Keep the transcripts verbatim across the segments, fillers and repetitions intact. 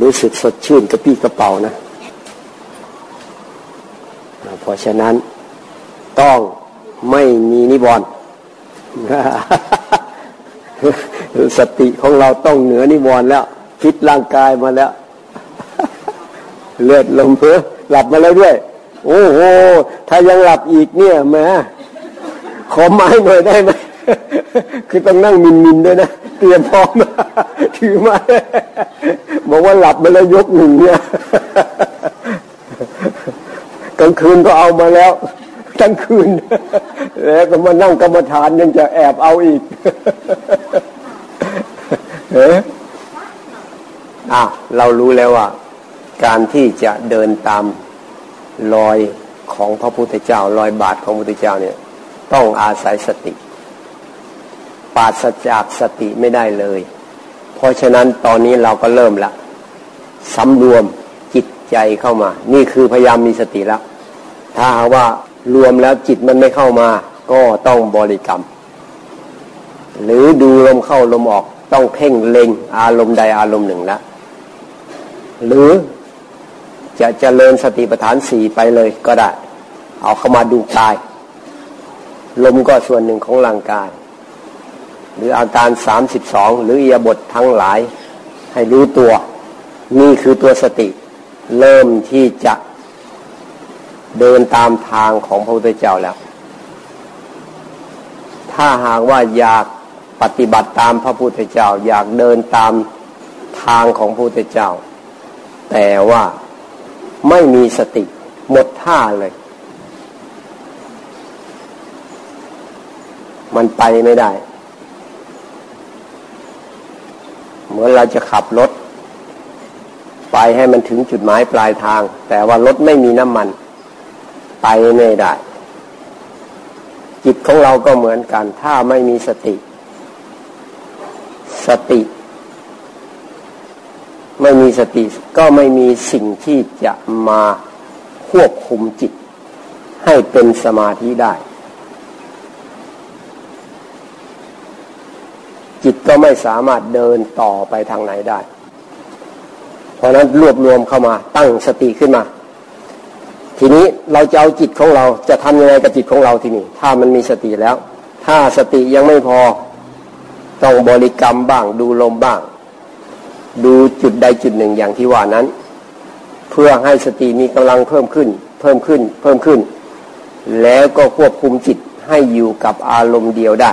รู้สึกสดชื่นกระปี้กระเป๋านะเพราะฉะนั้นต้องไม่มีนิวรณ์สติของเราต้องเหนือนิวรณ์แล้วพิษร่างกายมาแล้วเลือดลมเพ้อหลับมาแล้วด้วยโอ้โหถ้ายังหลับอีกเนี่ยแม่ขอไม้หน่อยได้ไหมคือต้องนั่งมินมินด้วยนะเตรียมพร้อมถือมาบอกว่าหลับมาแล้วยกหนึ่งเนี่ยกลางคืนก็เอามาแล้วทั้งคืนแล้วก็มานั่งกรรมฐานยังจะแอบเอาอีกเอ๊ะอ่ะเรารู้แล้วว่าการที่จะเดินตามรอยของพระพุทธเจ้ารอยบาทของพระพุทธเจ้าเนี่ยต้องอาศัยสติปราศจากสติไม่ได้เลยเพราะฉะนั้นตอนนี้เราก็เริ่มละสำรวมจิตใจเข้ามานี่คือพยายามมีสติละถ้าว่ารวมแล้วจิตมันไม่เข้ามาก็ต้องบริกรรมหรือดูลมเข้าลมออกต้องเพ่งเล็งอารมณ์ใดอารมณ์หนึ่งละหรือจะเจริญสติปัฏฐานสี่ไปเลยก็ได้เอาเข้ามาดูกายลมก็ส่วนหนึ่งของร่างกายหรืออาการสามสิบสองหรืออิริยาบถทั้งหลายให้รู้ตัวนี่คือตัวสติเริ่มที่จะเดินตามทางของพระพุทธเจ้าแล้วถ้าหากว่าอยากปฏิบัติตามพระพุทธเจ้าอยากเดินตามทางของพระพุทธเจ้าแต่ว่าไม่มีสติหมดท่าเลยมันไปไม่ได้เหมือนเราจะขับรถไปให้มันถึงจุดหมายปลายทางแต่ว่ารถไม่มีน้ำมันไปไม่ได้จิตของเราก็เหมือนกันถ้าไม่มีสติสติไม่มีสติก็ไม่มีสิ่งที่จะมาควบคุมจิตให้เป็นสมาธิได้จิตก็ไม่สามารถเดินต่อไปทางไหนได้เพราะนั้นรวบรวมเข้ามาตั้งสติขึ้นมาทีนี้เราจะเอาจิตของเราจะทำยังไงกับจิตของเราทีนี้ถ้ามันมีสติแล้วถ้าสติยังไม่พอต้องบริกรรมบ้างดูลมบ้างดูจุดใดจุดหนึ่งอย่างที่ว่านั้นเพื่อให้สติมีกำลังเพิ่มขึ้นเพิ่มขึ้นเพิ่มขึ้นแล้วก็ควบคุมจิตให้อยู่กับอารมณ์เดียวได้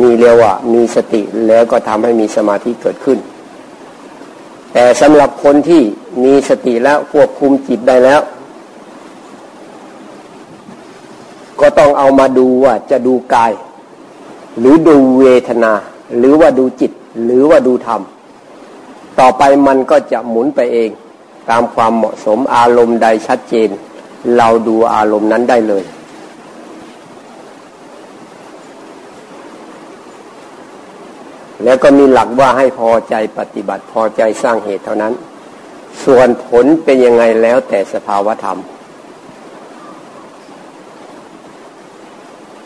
มีเรียกว่ามีสติแล้วก็ทำให้มีสมาธิเกิดขึ้นแต่สำหรับคนที่มีสติแล้วควบคุมจิตได้แล้วก็ต้องเอามาดูว่าจะดูกายหรือดูเวทนาหรือว่าดูจิตหรือว่าดูธรรมต่อไปมันก็จะหมุนไปเองตามความเหมาะสมอารมณ์ใดชัดเจนเราดูอารมณ์นั้นได้เลยแล้วก็มีหลักว่าให้พอใจปฏิบัติพอใจสร้างเหตุเท่านั้นส่วนผลเป็นยังไงแล้วแต่สภาวธรรม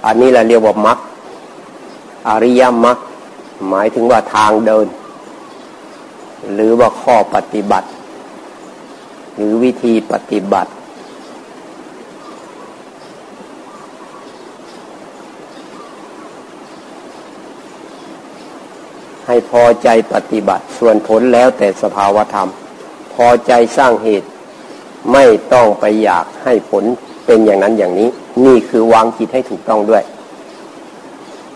อันนี้เราเรียกว่ามรรคอริยมรรคหมายถึงว่าทางเดินหรือว่าข้อปฏิบัติหรือวิธีปฏิบัติให้พอใจปฏิบัติส่วนผลแล้วแต่สภาวธรรมพอใจสร้างเหตุไม่ต้องไปอยากให้ผลเป็นอย่างนั้นอย่างนี้นี่คือวางจิตให้ถูกต้องด้วย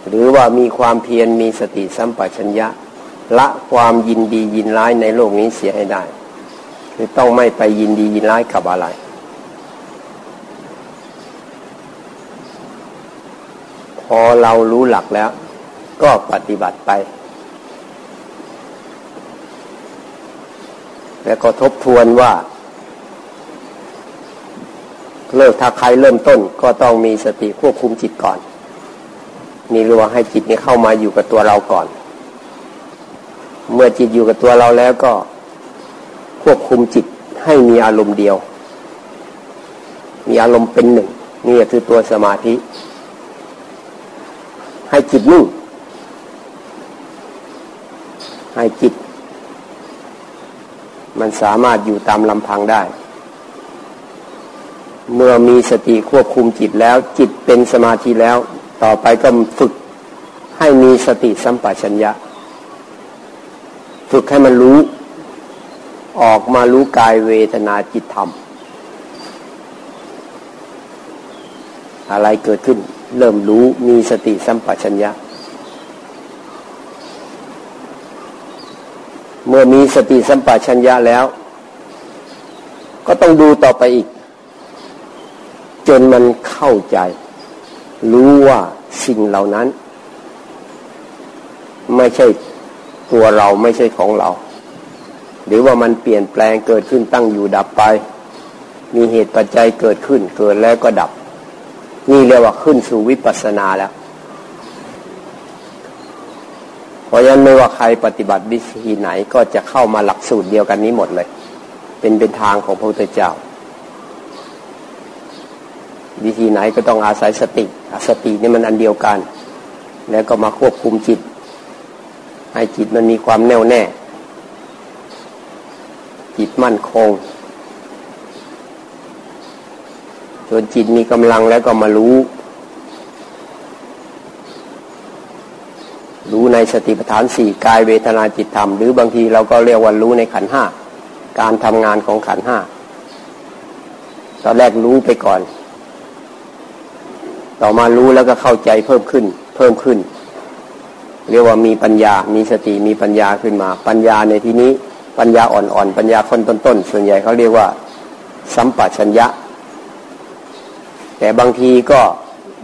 หรือว่ามีความเพียรมีสติสัมปชัญญะละความยินดียินร้ายในโลกนี้เสียให้ได้คือต้องไม่ไปยินดียินร้ายกับอะไรพอเรารู้หลักแล้วก็ปฏิบัติไปแล้วก็ทบทวนว่าเลิกถ้าใครเริ่มต้นก็ต้องมีสติควบคุมจิตก่อนนี่เรียกว่าให้จิตนี้เข้ามาอยู่กับตัวเราก่อนเมื่อจิตอยู่กับตัวเราแล้วก็ควบคุมจิตให้มีอารมณ์เดียวมีอารมณ์เป็นหนึ่งนี่คือตัวสมาธิให้จิตนิ่งให้จิต มันสามารถอยู่ตามลำพังได้เมื่อมีสติควบคุมจิตแล้วจิตเป็นสมาธิแล้วต่อไปก็ฝึกให้มีสติสัมปชัญญะฝึกให้มันรู้ออกมารู้กายเวทนาจิตธรรมอะไรเกิดขึ้นเริ่มรู้มีสติสัมปชัญญะเมื่อมีสติสัมปชัญญะแล้วก็ต้องดูต่อไปอีกจนมันเข้าใจรู้ว่าสิ่งเหล่านั้นไม่ใช่ตัวเราไม่ใช่ของเราหรือว่ามันเปลี่ยนแปลงเกิดขึ้นตั้งอยู่ดับไปมีเหตุปัจจัยเกิดขึ้นเกิดแล้วก็ดับนี่เรียกว่าขึ้นสู่วิปัสสนาแล้วเพราะฉะนั้นไม่ว่าใครปฏิบัติวิธีไหนก็จะเข้ามาหลักสูตรเดียวกันนี้หมดเลยเป็นเป็นทางของพระพุทธเจ้าวิธีไหนก็ต้องอาศัยสติสตินี่มันอันเดียวกันแล้วก็มาควบคุมจิตให้จิตมันมีความแน่วแน่จิตมั่นคงจนจิตมีกำลังแล้วก็มารู้รู้ในสติปัฏฐานสี่กายเวทนาจิตธรรมหรือบางทีเราก็เรียกว่ารู้ในขันธ์ห้าการทำงานของขันธ์ห้าตอนแรกรู้ไปก่อนต่อมารู้แล้วก็เข้าใจเพิ่มขึ้นเพิ่มขึ้นเรียกว่ามีปัญญามีสติมีปัญญาขึ้นมาปัญญาในที่นี้ปัญญาอ่อนๆปัญญาขั้นต้นๆส่วนใหญ่เขาเรียกว่าสัมปชัญญะแต่บางทีก็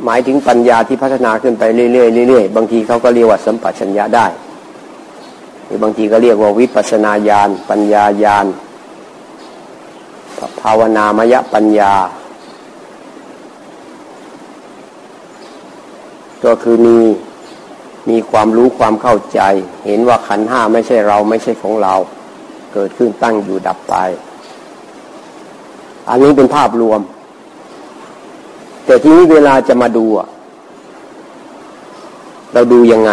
หมายถึงปัญญาที่พัฒนาขึ้นไปเรื่อยๆเรื่อยๆบางทีเขาก็เรียกว่าสัมปชัญญะได้หรือบางทีก็เรียกว่าวิปัสสนาญาณปัญญาญาณภาวนามยปัญญาก็คือมีมีความรู้ความเข้าใจเห็นว่าขันธ์ห้าไม่ใช่เราไม่ใช่ของเราเกิดขึ้นตั้งอยู่ดับไปอันนี้เป็นภาพรวมแต่ทีนี้เวลาจะมาดูเราดูยังไง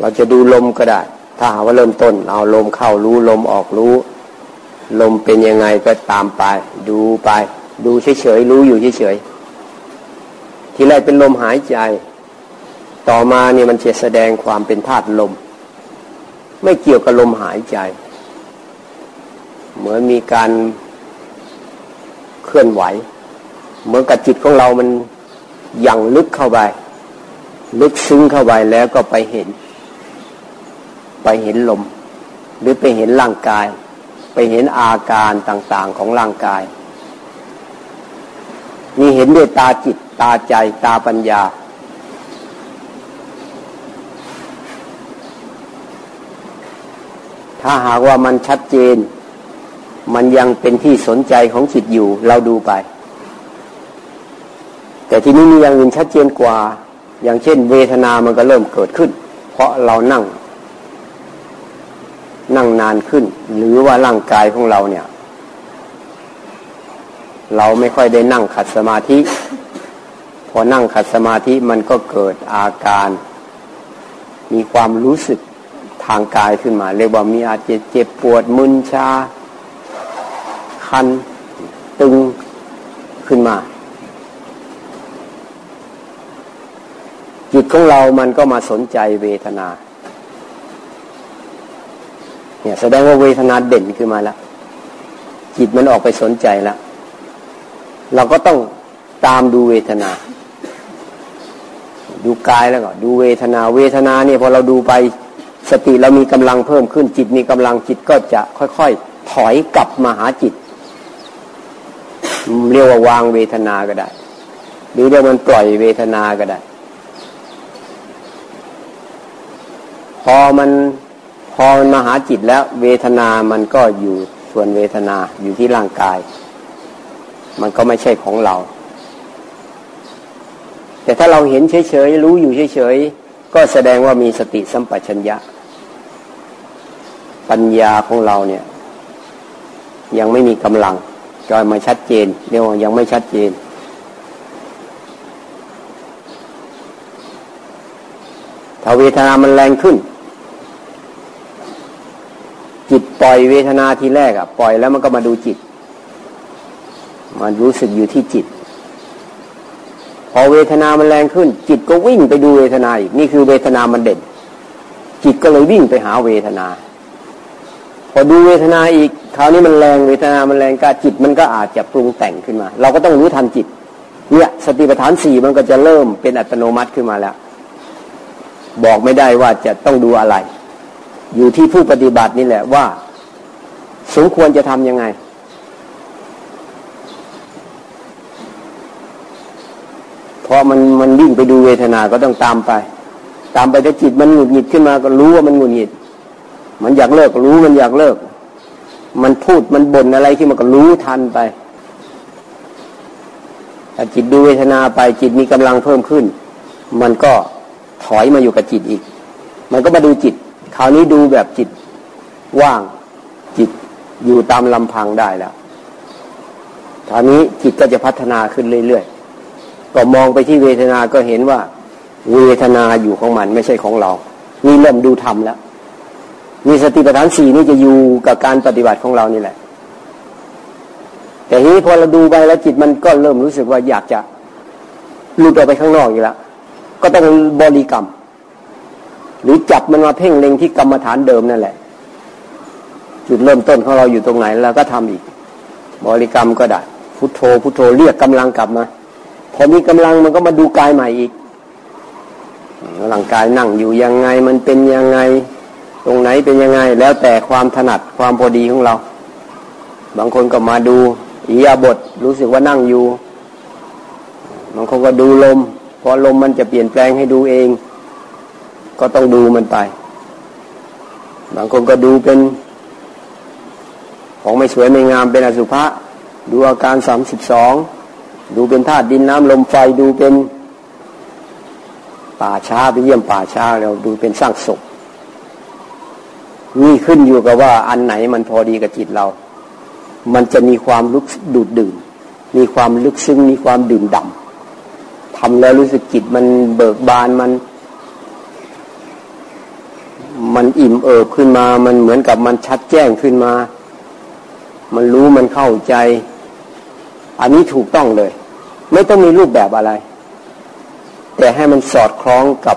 เราจะดูลมก็ได้ถ้าหาว่าเริ่มต้นเอาลมเข้ารู้ลมออกรู้ลมเป็นยังไงก็ตามไปดูไปดูเฉยๆรู้อยู่เฉยๆทีแรกเป็นลมหายใจต่อมาเนี่ยมันจะแสดงความเป็นธาตุลมไม่เกี่ยวกับลมหายใจเหมือนมีการเคลื่อนไหวเหมือนกับจิตของเรามันยังลึกเข้าไปลึกซึ้งเข้าไปแล้วก็ไปเห็นไปเห็นลมหรือไปเห็นร่างกายไปเห็นอาการต่างๆของร่างกายนี่เห็นด้วยตาจิตตาใจตาปัญญาถ้าหากว่ามันชัดเจนมันยังเป็นที่สนใจของจิตอยู่เราดูไปแต่ที่นี้มีอย่างอื่นชัดเจนกว่าอย่างเช่นเวทนามันก็เริ่มเกิดขึ้นเพราะเรานั่งนั่งนานขึ้นหรือว่าร่างกายของเราเนี่ยเราไม่ค่อยได้นั่งขัดสมาธิพอนั่งขัดสมาธิมันก็เกิดอาการมีความรู้สึกทางกายขึ้นมาเรียกว่ามีอาการเจ็บปวดมึนชาคันตึงขึ้นมาจิตของเรามันก็มาสนใจเวทนาเนี่ยแสดงว่าเวทนาเด่นขึ้นมาแล้วจิตมันออกไปสนใจแล้วเราก็ต้องตามดูเวทนาดูกายแล้วก็ดูเวทนาเวทนาเนี่ยพอเราดูไปสติเรามีกำลังเพิ่มขึ้นจิตมีกำลังจิตก็จะค่อยๆถอยกลับมาหาจิตเรียกว่าวางเวทนาก็ได้หรือเรียกมันปล่อยเวทนาก็ได้พอมันพอมันมาหาจิตแล้วเวทนามันก็อยู่ส่วนเวทนาอยู่ที่ร่างกายมันก็ไม่ใช่ของเราแต่ถ้าเราเห็นเฉยๆรู้อยู่เฉยๆก็แสดงว่ามีสติสัมปชัญญะปัญญาของเราเนี่ยยังไม่มีกำลังก็ไม่ชัดเจนเรียกว่ายังไม่ชัดเจน ถ้าเวทนามันแรงขึ้นจิตปล่อยเวทนาทีแรกอะปล่อยแล้วมันก็มาดูจิตมันรู้สึกอยู่ที่จิตพอเวทนามันแรงขึ้นจิตก็วิ่งไปดูเวทนาอีกนี่คือเวทนามันเด่นจิตก็เลยวิ่งไปหาเวทนาพอดูเวทนาอีกคราวนี้มันแรงเวทนามันแรงกล้าจิตมันก็อาจจะปรุงแต่งขึ้นมาเราก็ต้องรู้ทันจิตเนี่ยสติปัฏฐานสี่มันก็จะเริ่มเป็นอัตโนมัติขึ้นมาแล้วบอกไม่ได้ว่าจะต้องดูอะไรอยู่ที่ผู้ปฏิบัตินี่แหละว่าสมควรจะทำยังไงเพราะมันมันวิ่งไปดูเวทนาก็ต้องตามไปตามไปถ้าจิตมันหงุดหงิดขึ้นมาก็รู้ว่ามันหงุดหงิดมันอยากเลิกรู้มันอยากเลิกมันพูดมันบ่นอะไรที่มันก็รู้ทันไปถ้าจิตดูเวทนาไปจิตมีกำลังเพิ่มขึ้นมันก็ถอยมาอยู่กับจิตอีกมันก็มาดูจิตคราวนี้ดูแบบจิตว่างจิตอยู่ตามลำพังได้แล้วคราวนี้จิตก็จะพัฒนาขึ้นเรื่อยๆก็มองไปที่เวทนาก็เห็นว่าเวทนาอยู่ของมันไม่ใช่ของเรานี่เริ่มดูธรรมแล้วมีสติปัฏฐานสี่นี่จะอยู่กับการปฏิบัติของเรานี่แหละแต่ทีนี้พอเราดูไปแล้วจิตมันก็เริ่มรู้สึกว่าอยากจะหลุดออกไปข้างนอกอยู่แล้วก็ต้องบริกรรมหรือจับมันมาเพ่งเล็งที่กรรมฐานเดิมนั่นแหละจุดเริ่มต้นของเราอยู่ตรงไหนเราก็ทำอีกบริกรรมก็ได้พุทโธพุทโธเรียกกำลังกลับมาพอมีกำลังมันก็มาดูกายใหม่อีกร่างกายนั่งอยู่ยังไงมันเป็นยังไงตรงไหนเป็นยังไงแล้วแต่ความถนัดความพอดีของเราบางคนก็มาดูอิริยาบถรู้สึกว่านั่งอยู่บางคนก็ดูลมพอลมมันจะเปลี่ยนแปลงให้ดูเองก็ต้องดูมันไปบางคนก็ดูเป็นของไม่สวยไม่งามเป็นอสุภะดูอาการสามสิบสองดูเป็นธาตุดินน้ำลมไฟดูเป็นป่าช้าไปเยี่ยมป่าช้าแล้วดูเป็นสร้างศพนี่ขึ้นอยู่กับว่าอันไหนมันพอดีกับจิตเรามันจะมีความลึกดูดดื่มมีความลึกซึ้งมีความดื่มด่ำทำแล้วรู้สึกจิตมันเบิกบานมันมันอิ่มเอิบขึ้นมามันเหมือนกับมันชัดแจ้งขึ้นมามันรู้มันเข้าใจอันนี้ถูกต้องเลยไม่ต้องมีรูปแบบอะไรแต่ให้มันสอดคล้องกับ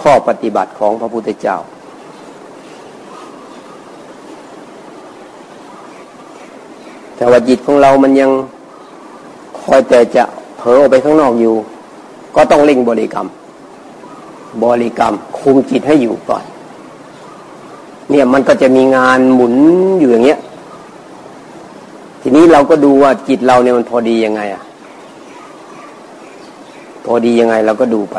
ข้อปฏิบัติของพระพุทธเจ้าแต่ว่าจิตของเรามันยังคอยแต่จะเผลอออกไปข้างนอกอยู่ก็ต้องเร่งบริกรรมบริกรรมคุมจิตให้อยู่ก่อนเนี่ยมันก็จะมีงานหมุนอยู่อย่างเงี้ยทีนี้เราก็ดูว่าจิตเราเนี่ยมันพอดียังไงอ่ะพอดียังไงเราก็ดูไป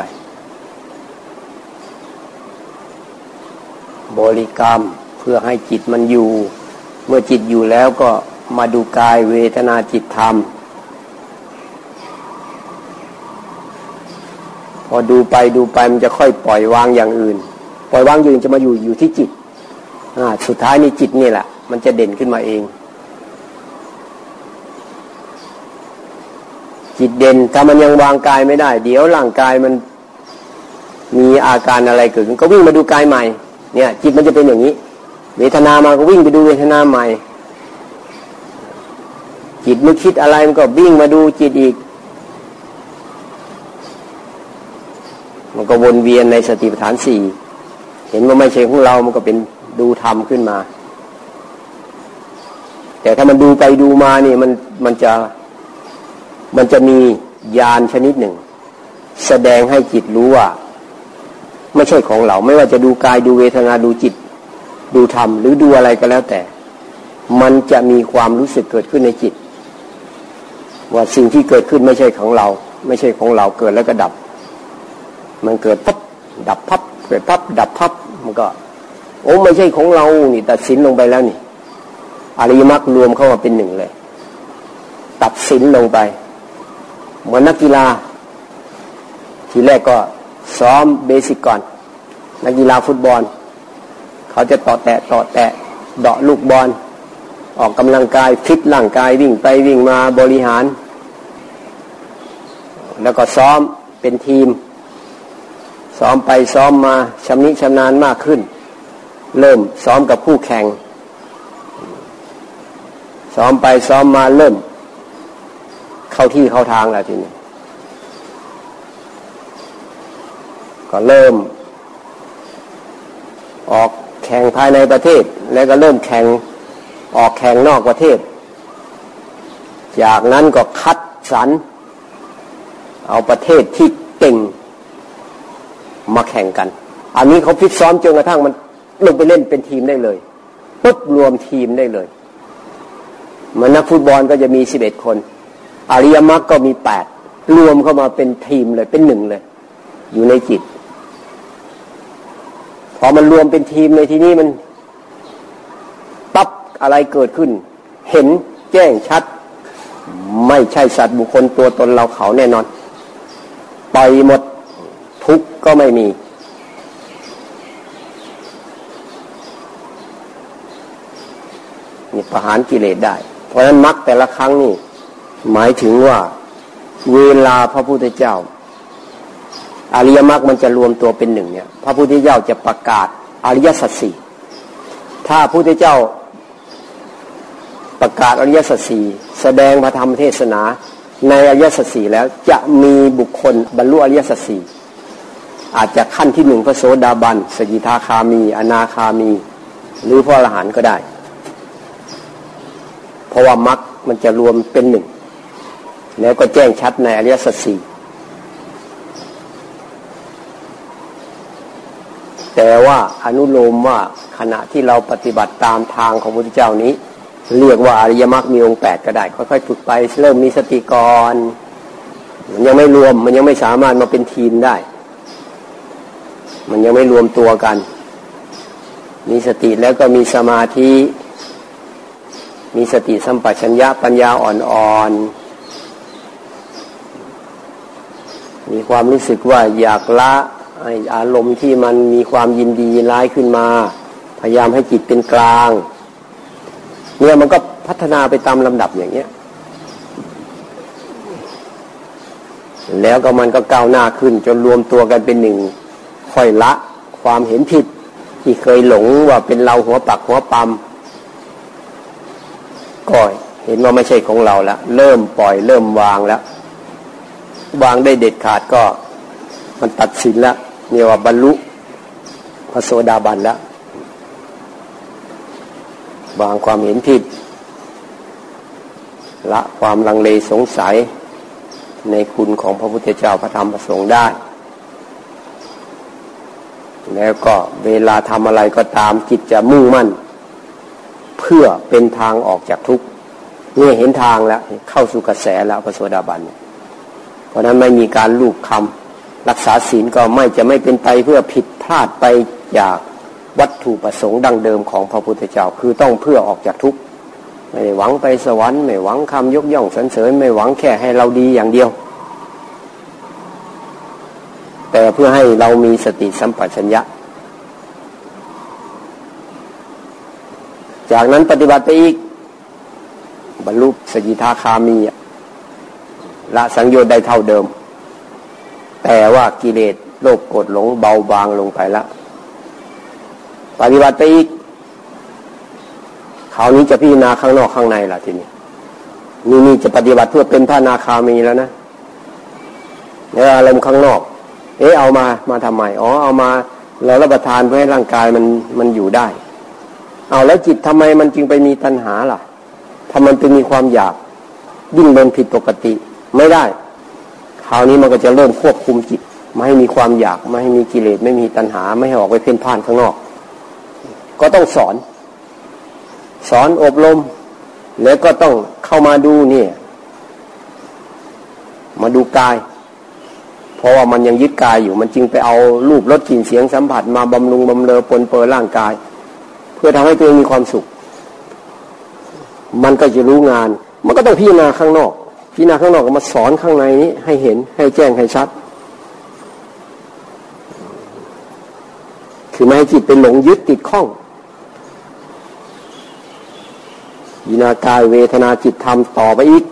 บริกรรมเพื่อให้จิตมันอยู่เมื่อจิตอยู่แล้วก็มาดูกายเวทนาจิตธรรมพอดูไปดูไปมันจะค่อยปล่อยวางอย่างอื่นปล่อยวางอย่างอื่นจะมาอยู่อยู่ที่จิตอ่าสุดท้ายนี่จิตนี่แหละมันจะเด่นขึ้นมาเองจิตเด่นถ้ามันยังวางกายไม่ได้เดี๋ยวร่างกายมันมีอาการอะไรเกิดขึ้นก็วิ่งมาดูกายใหม่เนี่ยจิตมันจะเป็นอย่างนี้เวทนามาก็วิ่งไปดูเวทนาใหม่จิตนึกคิดอะไรมันก็วิ่งมาดูจิตอีกมันก็วนเวียนในสติปัฏฐานสี่เห็นว่าไม่ใช่ของเรามันก็เป็นดูธรรมขึ้นมาแต่ถ้ามันดูไปดูมานี่มันมันจะมันจะมีญาณชนิดหนึ่งแสดงให้จิตรู้ว่าไม่ใช่ของเราไม่ว่าจะดูกายดูเวทนาดูจิตดูธรรมหรือดูอะไรก็แล้วแต่มันจะมีความรู้สึกเกิดขึ้นในจิตว่าสิ่งที่เกิดขึ้นไม่ใช่ของเราไม่ใช่ของเราเกิดแล้วก็ดับมันเกิดปั๊บดับปั๊บเกิดปั๊บดับปั๊บมันก็โอ้ไม่ใช่ของเรานี่ตัดสินลงไปแล้วนี่อริยมรรครวมเข้ามาเป็นหนึ่งเลยตัดสินลงไปเหมือนนักกีฬาทีแรกก็ซ้อมเบสิกก่อนนักกีฬาฟุตบอลเขาจะต่อแตะต่อแตะเดาะลูกบอลออกกำลังกายฟิตร่างกายวิ่งไปวิ่งมาบริหารแล้วก็ซ้อมเป็นทีม ซ้อมไปซ้อมมาชำนิชำนาญมากขึ้นเริ่มซ้อมกับคู่แข่งซ้อมไปซ้อมมาเริ่มเข้าที่เข้าทางแล้วทีนี้ก็เริ่มออกแข่งภายในประเทศแล้วก็เริ่มแข่งออกแข่งนอกประเทศจากนั้นก็คัดสรรเอาประเทศที่เก่งมาแข่งกันอันนี้เขาพิจซ้อมจนกระทั่งมันลงไปเล่นเป็นทีมได้เลยปุ๊บรวมทีมได้เลยเหมือนนักฟุตบอลก็จะมีสิบเอ็ดคนอริยมรรคก็มีแปดรวมเข้ามาเป็นทีมเลยเป็นหนึ่งเลยอยู่ในจิตพอมันรวมเป็นทีมในที่นี้มันปั๊บอะไรเกิดขึ้นเห็นแจ้งชัดไม่ใช่สัตว์บุคคลตัวตนเราเขาแน่นอนปล่อยหมดทุกข์ก็ไม่มีนี่ประหารกิเลสได้เพราะฉะนั้นมรรคแต่ละครั้งนี่หมายถึงว่าเวลาพระพุทธเจ้าอริยมรรคมันจะรวมตัวเป็นหนึ่งเนี่ยพระพุทธเจ้าจะประกาศอริยสัจสี่ถ้าพระพุทธเจ้าประกาศอริยสัจสี่แสดงพระธรรมเทศนาในอริยสัจสี่แล้วจะมีบุคคลบรรลุอริยสัจสี่อาจจะขั้นที่หนึ่งพระโสดาบันสกิทาคามีอนาคามีหรือพระอรหันต์ก็ได้เพราะว่ามรรคมันจะรวมเป็นหนึ่งแล้วก็แจ้งชัดในอริยสัจสี่แต่ว่าอนุโลมว่าขณะที่เราปฏิบัติตามทางของพระพุทธเจ้านี้เรียกว่าอริยมรรคมีองค์แปดก็ได้ค่อยๆฝึกไปเริ่มมีสติก่อนมันยังไม่รวมมันยังไม่สามารถมาเป็นทีมได้มันยังไม่รวมตัวกันมีสติแล้วก็มีสมาธิมีสติสัมปชัญญะปัญญาอ่อนๆมีความรู้สึกว่าอยากละอารมณ์ที่มันมีความยินดีร้ายขึ้นมาพยายามให้จิตเป็นกลางเนี่ยมันก็พัฒนาไปตามลำดับอย่างเงี้ยแล้วก็มันก็ก้าวหน้าขึ้นจนรวมตัวกันเป็นหนึ่งค่อยละความเห็นผิดที่เคยหลงว่าเป็นเราหัวปักหัวปั๊มก่อยเห็นว่าไม่ใช่ของเราแล้วเริ่มปล่อยเริ่มวางแล้ววางได้เด็ดขาดก็มันตัดสินแล้วเนี่ยว่าบรรลุพระโสดาบันแล้ววางความเห็นผิดละความลังเลสงสัยในคุณของพระพุทธเจ้าพระธรรมพระสงฆ์ได้แล้วก็เวลาทำอะไรก็ตามจิตจะมุ่งมั่นเพื่อเป็นทางออกจากทุกข์เนี่ยเห็นทางแล้วเข้าสู่กระแสแล้วพระโสดาบันเพราะนั้นไม่มีการลูบคำรักษาศีลก็ไม่จะไม่เป็นไปเพื่อผิดพลาดไปจากวัตถุประสงค์ดั้งเดิมของพระพุทธเจ้าคือต้องเพื่อออกจากทุกข์ไม่ได้หวังไปสวรรค์ไม่หวังคำยกย่องสรรเสริญไม่หวังแค่ให้เราดีอย่างเดียวแต่เพื่อให้เรามีสติสัมปชัญญะจากนั้นปฏิบัติไปอีกบรรลุสกิทาคามีละสังโยชน์ได้เท่าเดิมแต่ว่ากิเลสโลภโกรธหลงเบาบางลงไปแล้วปฏิบัติไปอีกคราวนี้จะพิจารณาข้างนอกข้างในล่ะทีนี้นี่นี่จะปฏิบัติเพื่อเป็นพระอนาคามีแล้วนะเนี่ยอารมณ์ข้างนอกเอ๊ะเอามามาทำไมอ๋อเอามาเรารับประทานเพื่อให้ร่างกายมันมันอยู่ได้เอาแล้วจิตทำไมมันจึงไปมีตัณหาล่ะทำไมจึงมีความอยากดิ้นรนผิดปกติไม่ได้คราวนี้มันก็จะเริ่มควบคุมจิตไม่ให้มีความอยากไม่ให้มีกิเลสไม่มีตัณหาไม่ให้ออกไปเพ่นพ่านข้างนอกก็ต้องสอนสอนอบรมแล้วก็ต้องเข้ามาดูเนี่ยมาดูกายเพราะว่ามันยังยึดกายอยู่มันจึงไปเอารูปรสกลิ่นเสียงสัมผัสมาบำรุงบำเรอปนเปื้อนร่างกายเพื่อทำให้ตัวเองมีความสุขมันก็จะรู้งานมันก็ต้องพิจารณาข้างนอกพิจารณาข้างนอกก็มาสอนข้างในนี้ให้เห็นให้แจ้งให้ชัดคือไม่ให้จิตเป็นหลงยึดติดข้องพิจารณากายเวทนาจิตธรรมต่อไปอีก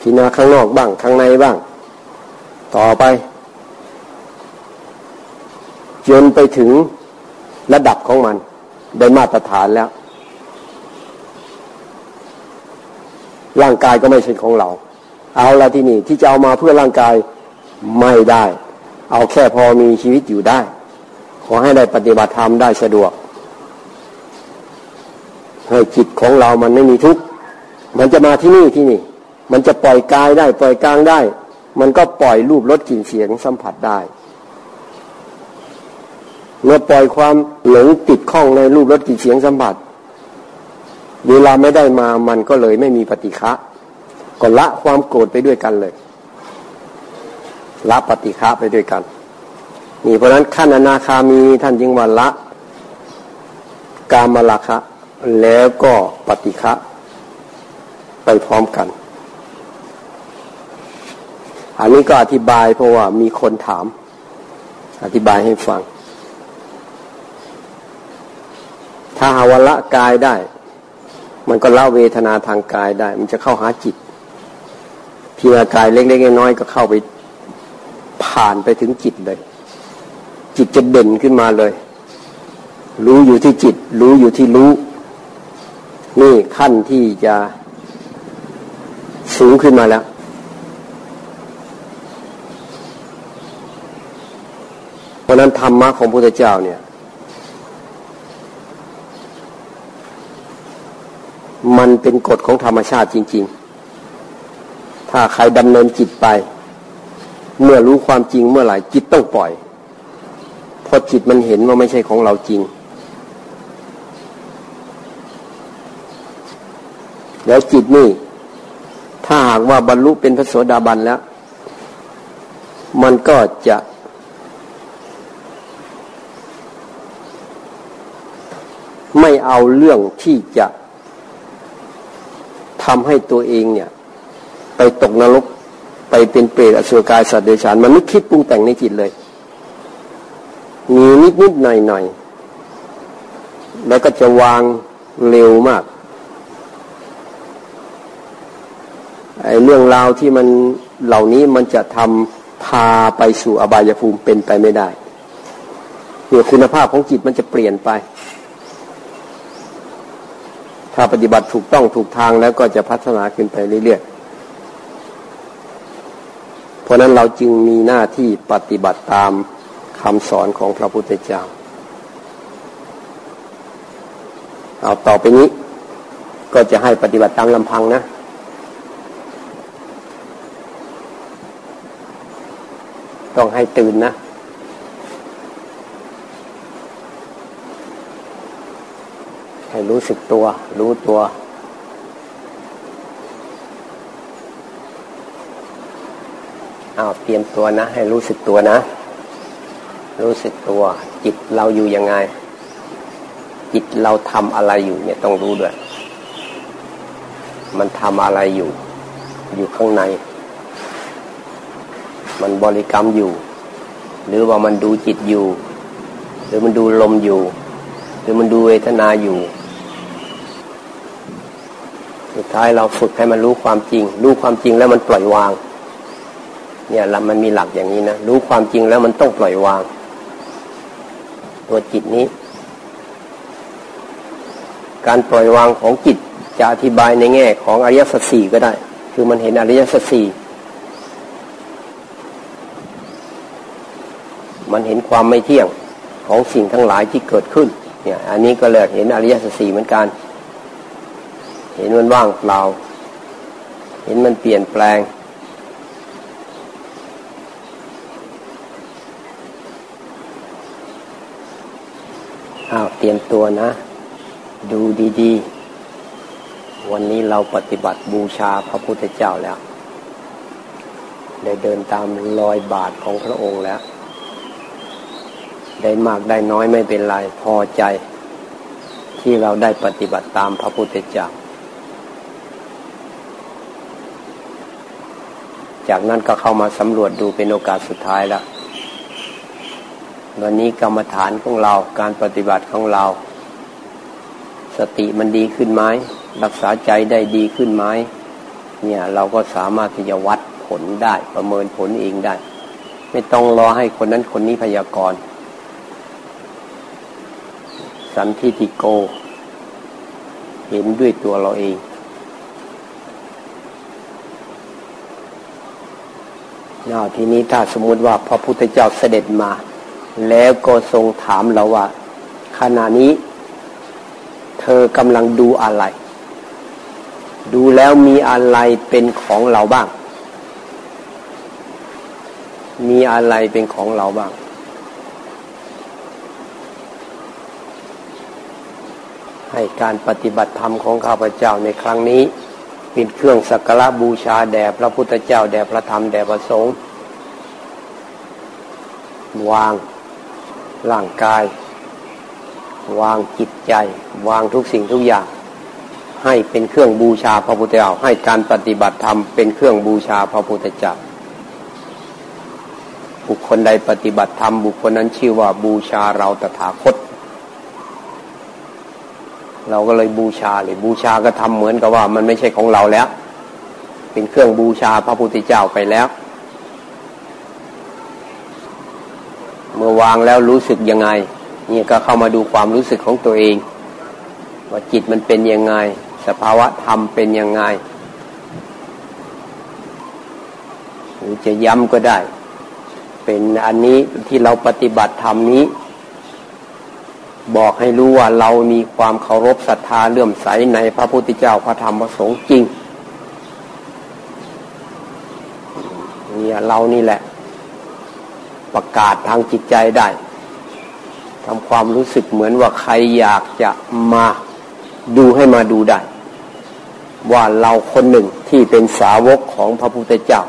พิจารณาข้างนอกบ้างข้างในบ้างต่อไป จนไปถึงระดับของมันได้มาตรฐานแล้วร่างกายก็ไม่ใช่ของเราเอาละที่นี่ที่จะเอามาเพื่อร่างกายไม่ได้เอาแค่พอมีชีวิตอยู่ได้ขอให้ได้ปฏิบัติธรรมได้สะดวกให้จิตของเรามันไม่มีทุกข์มันจะมาที่นี่ที่นี่มันจะปล่อยกายได้ปล่อยกลางได้มันก็ปล่อยรูปรสกลิ่นเสียงสัมผัสได้เมื่อปล่อยความหลงติดข้องในรูปรสกลิ่นเสียงสัมผัสเวลาไม่ได้มามันก็เลยไม่มีปฏิฆะก็ละความโกรธไปด้วยกันเลยละปฏิฆะไปด้วยกันนี่เพราะนั้นขั้นอนาคามีท่านจึงว่าละกามราคะแล้วก็ปฏิฆะไปพร้อมกันอันนี้ก็อธิบายเพราะว่ามีคนถามอธิบายให้ฟังถ้าหาว่าละกายได้มันก็ละเวทนาทางกายได้มันจะเข้าหาจิตพิจารณากายเล็กๆน้อยๆก็เข้าไปผ่านไปถึงจิตเลยจิตจะเด่นขึ้นมาเลยรู้อยู่ที่จิตรู้อยู่ที่รู้นี่ขั้นที่จะสูงขึ้นมาแล้วเพราะนั้นธรรมะของพระพุทธเจ้าเนี่ยมันเป็นกฎของธรรมชาติจริงๆถ้าใครดำเนินจิตไปเมื่อรู้ความจริงเมื่อไหร่จิตต้องปล่อยเพราะจิตมันเห็นว่าไม่ใช่ของเราจริงแล้วจิตนี่ถ้าหากว่าบรรลุเป็นพระโสดาบันแล้วมันก็จะไม่เอาเรื่องที่จะทำให้ตัวเองเนี่ยไปตกนรกไปเป็นเปรตอสุรกายสัตว์เดรัจฉานมันไม่คิดปรุงแต่งในจิตเลยมีนิดนิดหน่อยหน่อยแล้วก็จะวางเร็วมากไอ้เรื่องราวที่มันเหล่านี้มันจะทำพาไปสู่อบายภูมิเป็นไปไม่ได้เมื่อคุณภาพของจิตมันจะเปลี่ยนไปถ้าปฏิบัติถูกต้องถูกทางแล้วก็จะพัฒนาขึ้นไปเรื่อยๆเพราะนั้นเราจึงมีหน้าที่ปฏิบัติตามคำสอนของพระพุทธเจ้าเอาต่อไปนี้ก็จะให้ปฏิบัติตามลำพังนะต้องให้ตื่นนะให้รู้สึกตัวรู้ตัวเอาเตรียมตัวนะให้รู้สึกตัวนะรู้สึกตัวจิตเราอยู่ยังไงจิตเราทำอะไรอยู่เนี่ยต้องรู้ด้วยมันทำอะไรอยู่อยู่ข้างในมันบริกรรมอยู่หรือว่ามันดูจิตอยู่หรือมันดูลมอยู่หรือมันดูเวทนาอยู่สุดท้ายเราฝึกให้มันรู้ความจริงรู้ความจริงแล้วมันปล่อยวางเนี่ยแล้วมันมีหลักอย่างนี้นะรู้ความจริงแล้วมันต้องปล่อยวางตัวจิตนี้การปล่อยวางของจิตจะอธิบายในแง่ของอริยสัจสี่ก็ได้คือมันเห็นอริยสัจสี่มันเห็นความไม่เที่ยงของสิ่งทั้งหลายที่เกิดขึ้นเนี่ยอันนี้ก็เลยเห็นอริยสัจสี่เหมือนกันเห็นมันว่างเปล่าเห็นมันเปลี่ยนแปลงอ้าวเตรียมตัวนะดูดีๆวันนี้เราปฏิบัติบูชาพระพุทธเจ้าแล้วได้เดินตามรอยบาทของพระองค์แล้วได้มากได้น้อยไม่เป็นไรพอใจที่เราได้ปฏิบัติตามพระพุทธเจ้าจากนั้นก็เข้ามาสำรวจดูเป็นโอกาสสุดท้ายแล้ววันนี้กรรมฐานของเราการปฏิบัติของเราสติมันดีขึ้นไหมรักษาใจได้ดีขึ้นไหมเนี่ยเราก็สามารถที่จะวัดผลได้ประเมินผลเองได้ไม่ต้องรอให้คนนั้นคนนี้พยากรณ์ สันทิติโกเห็นด้วยตัวเราเองเอาทีนี้ถ้าสมมุติว่าพระพุทธเจ้าเสด็จมาแล้วก็ทรงถามเราว่าขณะนี้เธอกำลังดูอะไรดูแล้วมีอะไรเป็นของเราบ้างมีอะไรเป็นของเราบ้างให้การปฏิบัติธรรมของข้าพเจ้าในครั้งนี้เป็นเครื่องสักการะบูชาแด่พระพุทธเจ้าแด่พระธรรมแด่พระสงฆ์วางร่างกายวางจิตใจวางทุกสิ่งทุกอย่างให้เป็นเครื่องบูชาพระพุทธเจ้าให้การปฏิบัติธรรมเป็นเครื่องบูชาพระพุทธเจ้าบุคคลใดปฏิบัติธรรมบุคคลนั้นชื่อว่าบูชาเราตถาคตเราก็เลยบูชาเลยบูชาก็ทำเหมือนกับว่ามันไม่ใช่ของเราแล้วเป็นเครื่องบูชาพระพุทธเจ้าไปแล้วเมื่อวางแล้วรู้สึกยังไงนี่ก็เข้ามาดูความรู้สึกของตัวเองว่าจิตมันเป็นยังไงสภาวะธรรมเป็นยังไงหรือจะย้ำก็ได้เป็นอันนี้ที่เราปฏิบัติธรรมนี้บอกให้รู้ว่าเรามีความเคารพศรัทธาเลื่อมใสในพระพุทธเจ้าพระธรรมพระสงฆ์จริงเนี่ยเรานี่แหละประกาศทางจิตใจได้ทำความรู้สึกเหมือนว่าใครอยากจะมาดูให้มาดูได้ว่าเราคนหนึ่งที่เป็นสาวกของพระพุทธเจ้า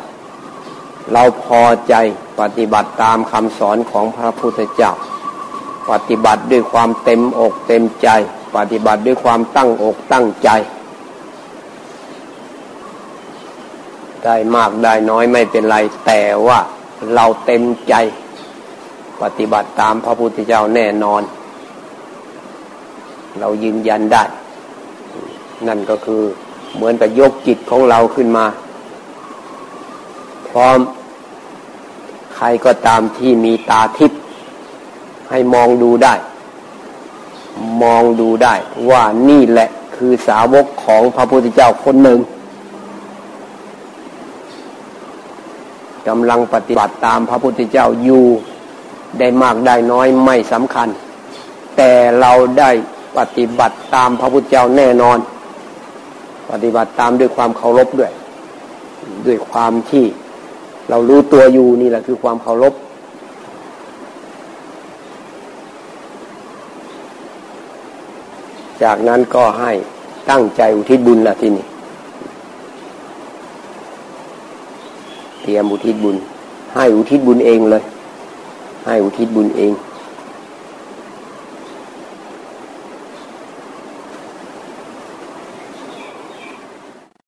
เราพอใจปฏิบัติตามคำสอนของพระพุทธเจ้าปฏิบัติด้วยความเต็มอกเต็มใจปฏิบัติด้วยความตั้งอกตั้งใจได้มากได้น้อยไม่เป็นไรแต่ว่าเราเต็มใจปฏิบัติตามพระพุทธเจ้าแน่นอนเรายืนยันได้นั่นก็คือเหมือนกับยกจิตของเราขึ้นมาพร้อมใครก็ตามที่มีตาทิพย์ให้มองดูได้มองดูได้ว่านี่แหละคือสาวกของพระพุทธเจ้าคนหนึ่งกำลังปฏิบัติตามพระพุทธเจ้าอยู่ได้มากได้น้อยไม่สำคัญแต่เราได้ปฏิบัติตามพระพุทธเจ้าแน่นอนปฏิบัติตามด้วยความเคารพด้วยด้วยความที่เรารู้ตัวอยู่นี่แหละคือความเคารพจากนั้นก็ให้ตั้งใจอุทิศบุญละที่นี่เตรียมอุทิศบุญให้อุทิศบุญเองเลยให้อุทิศบุญเอง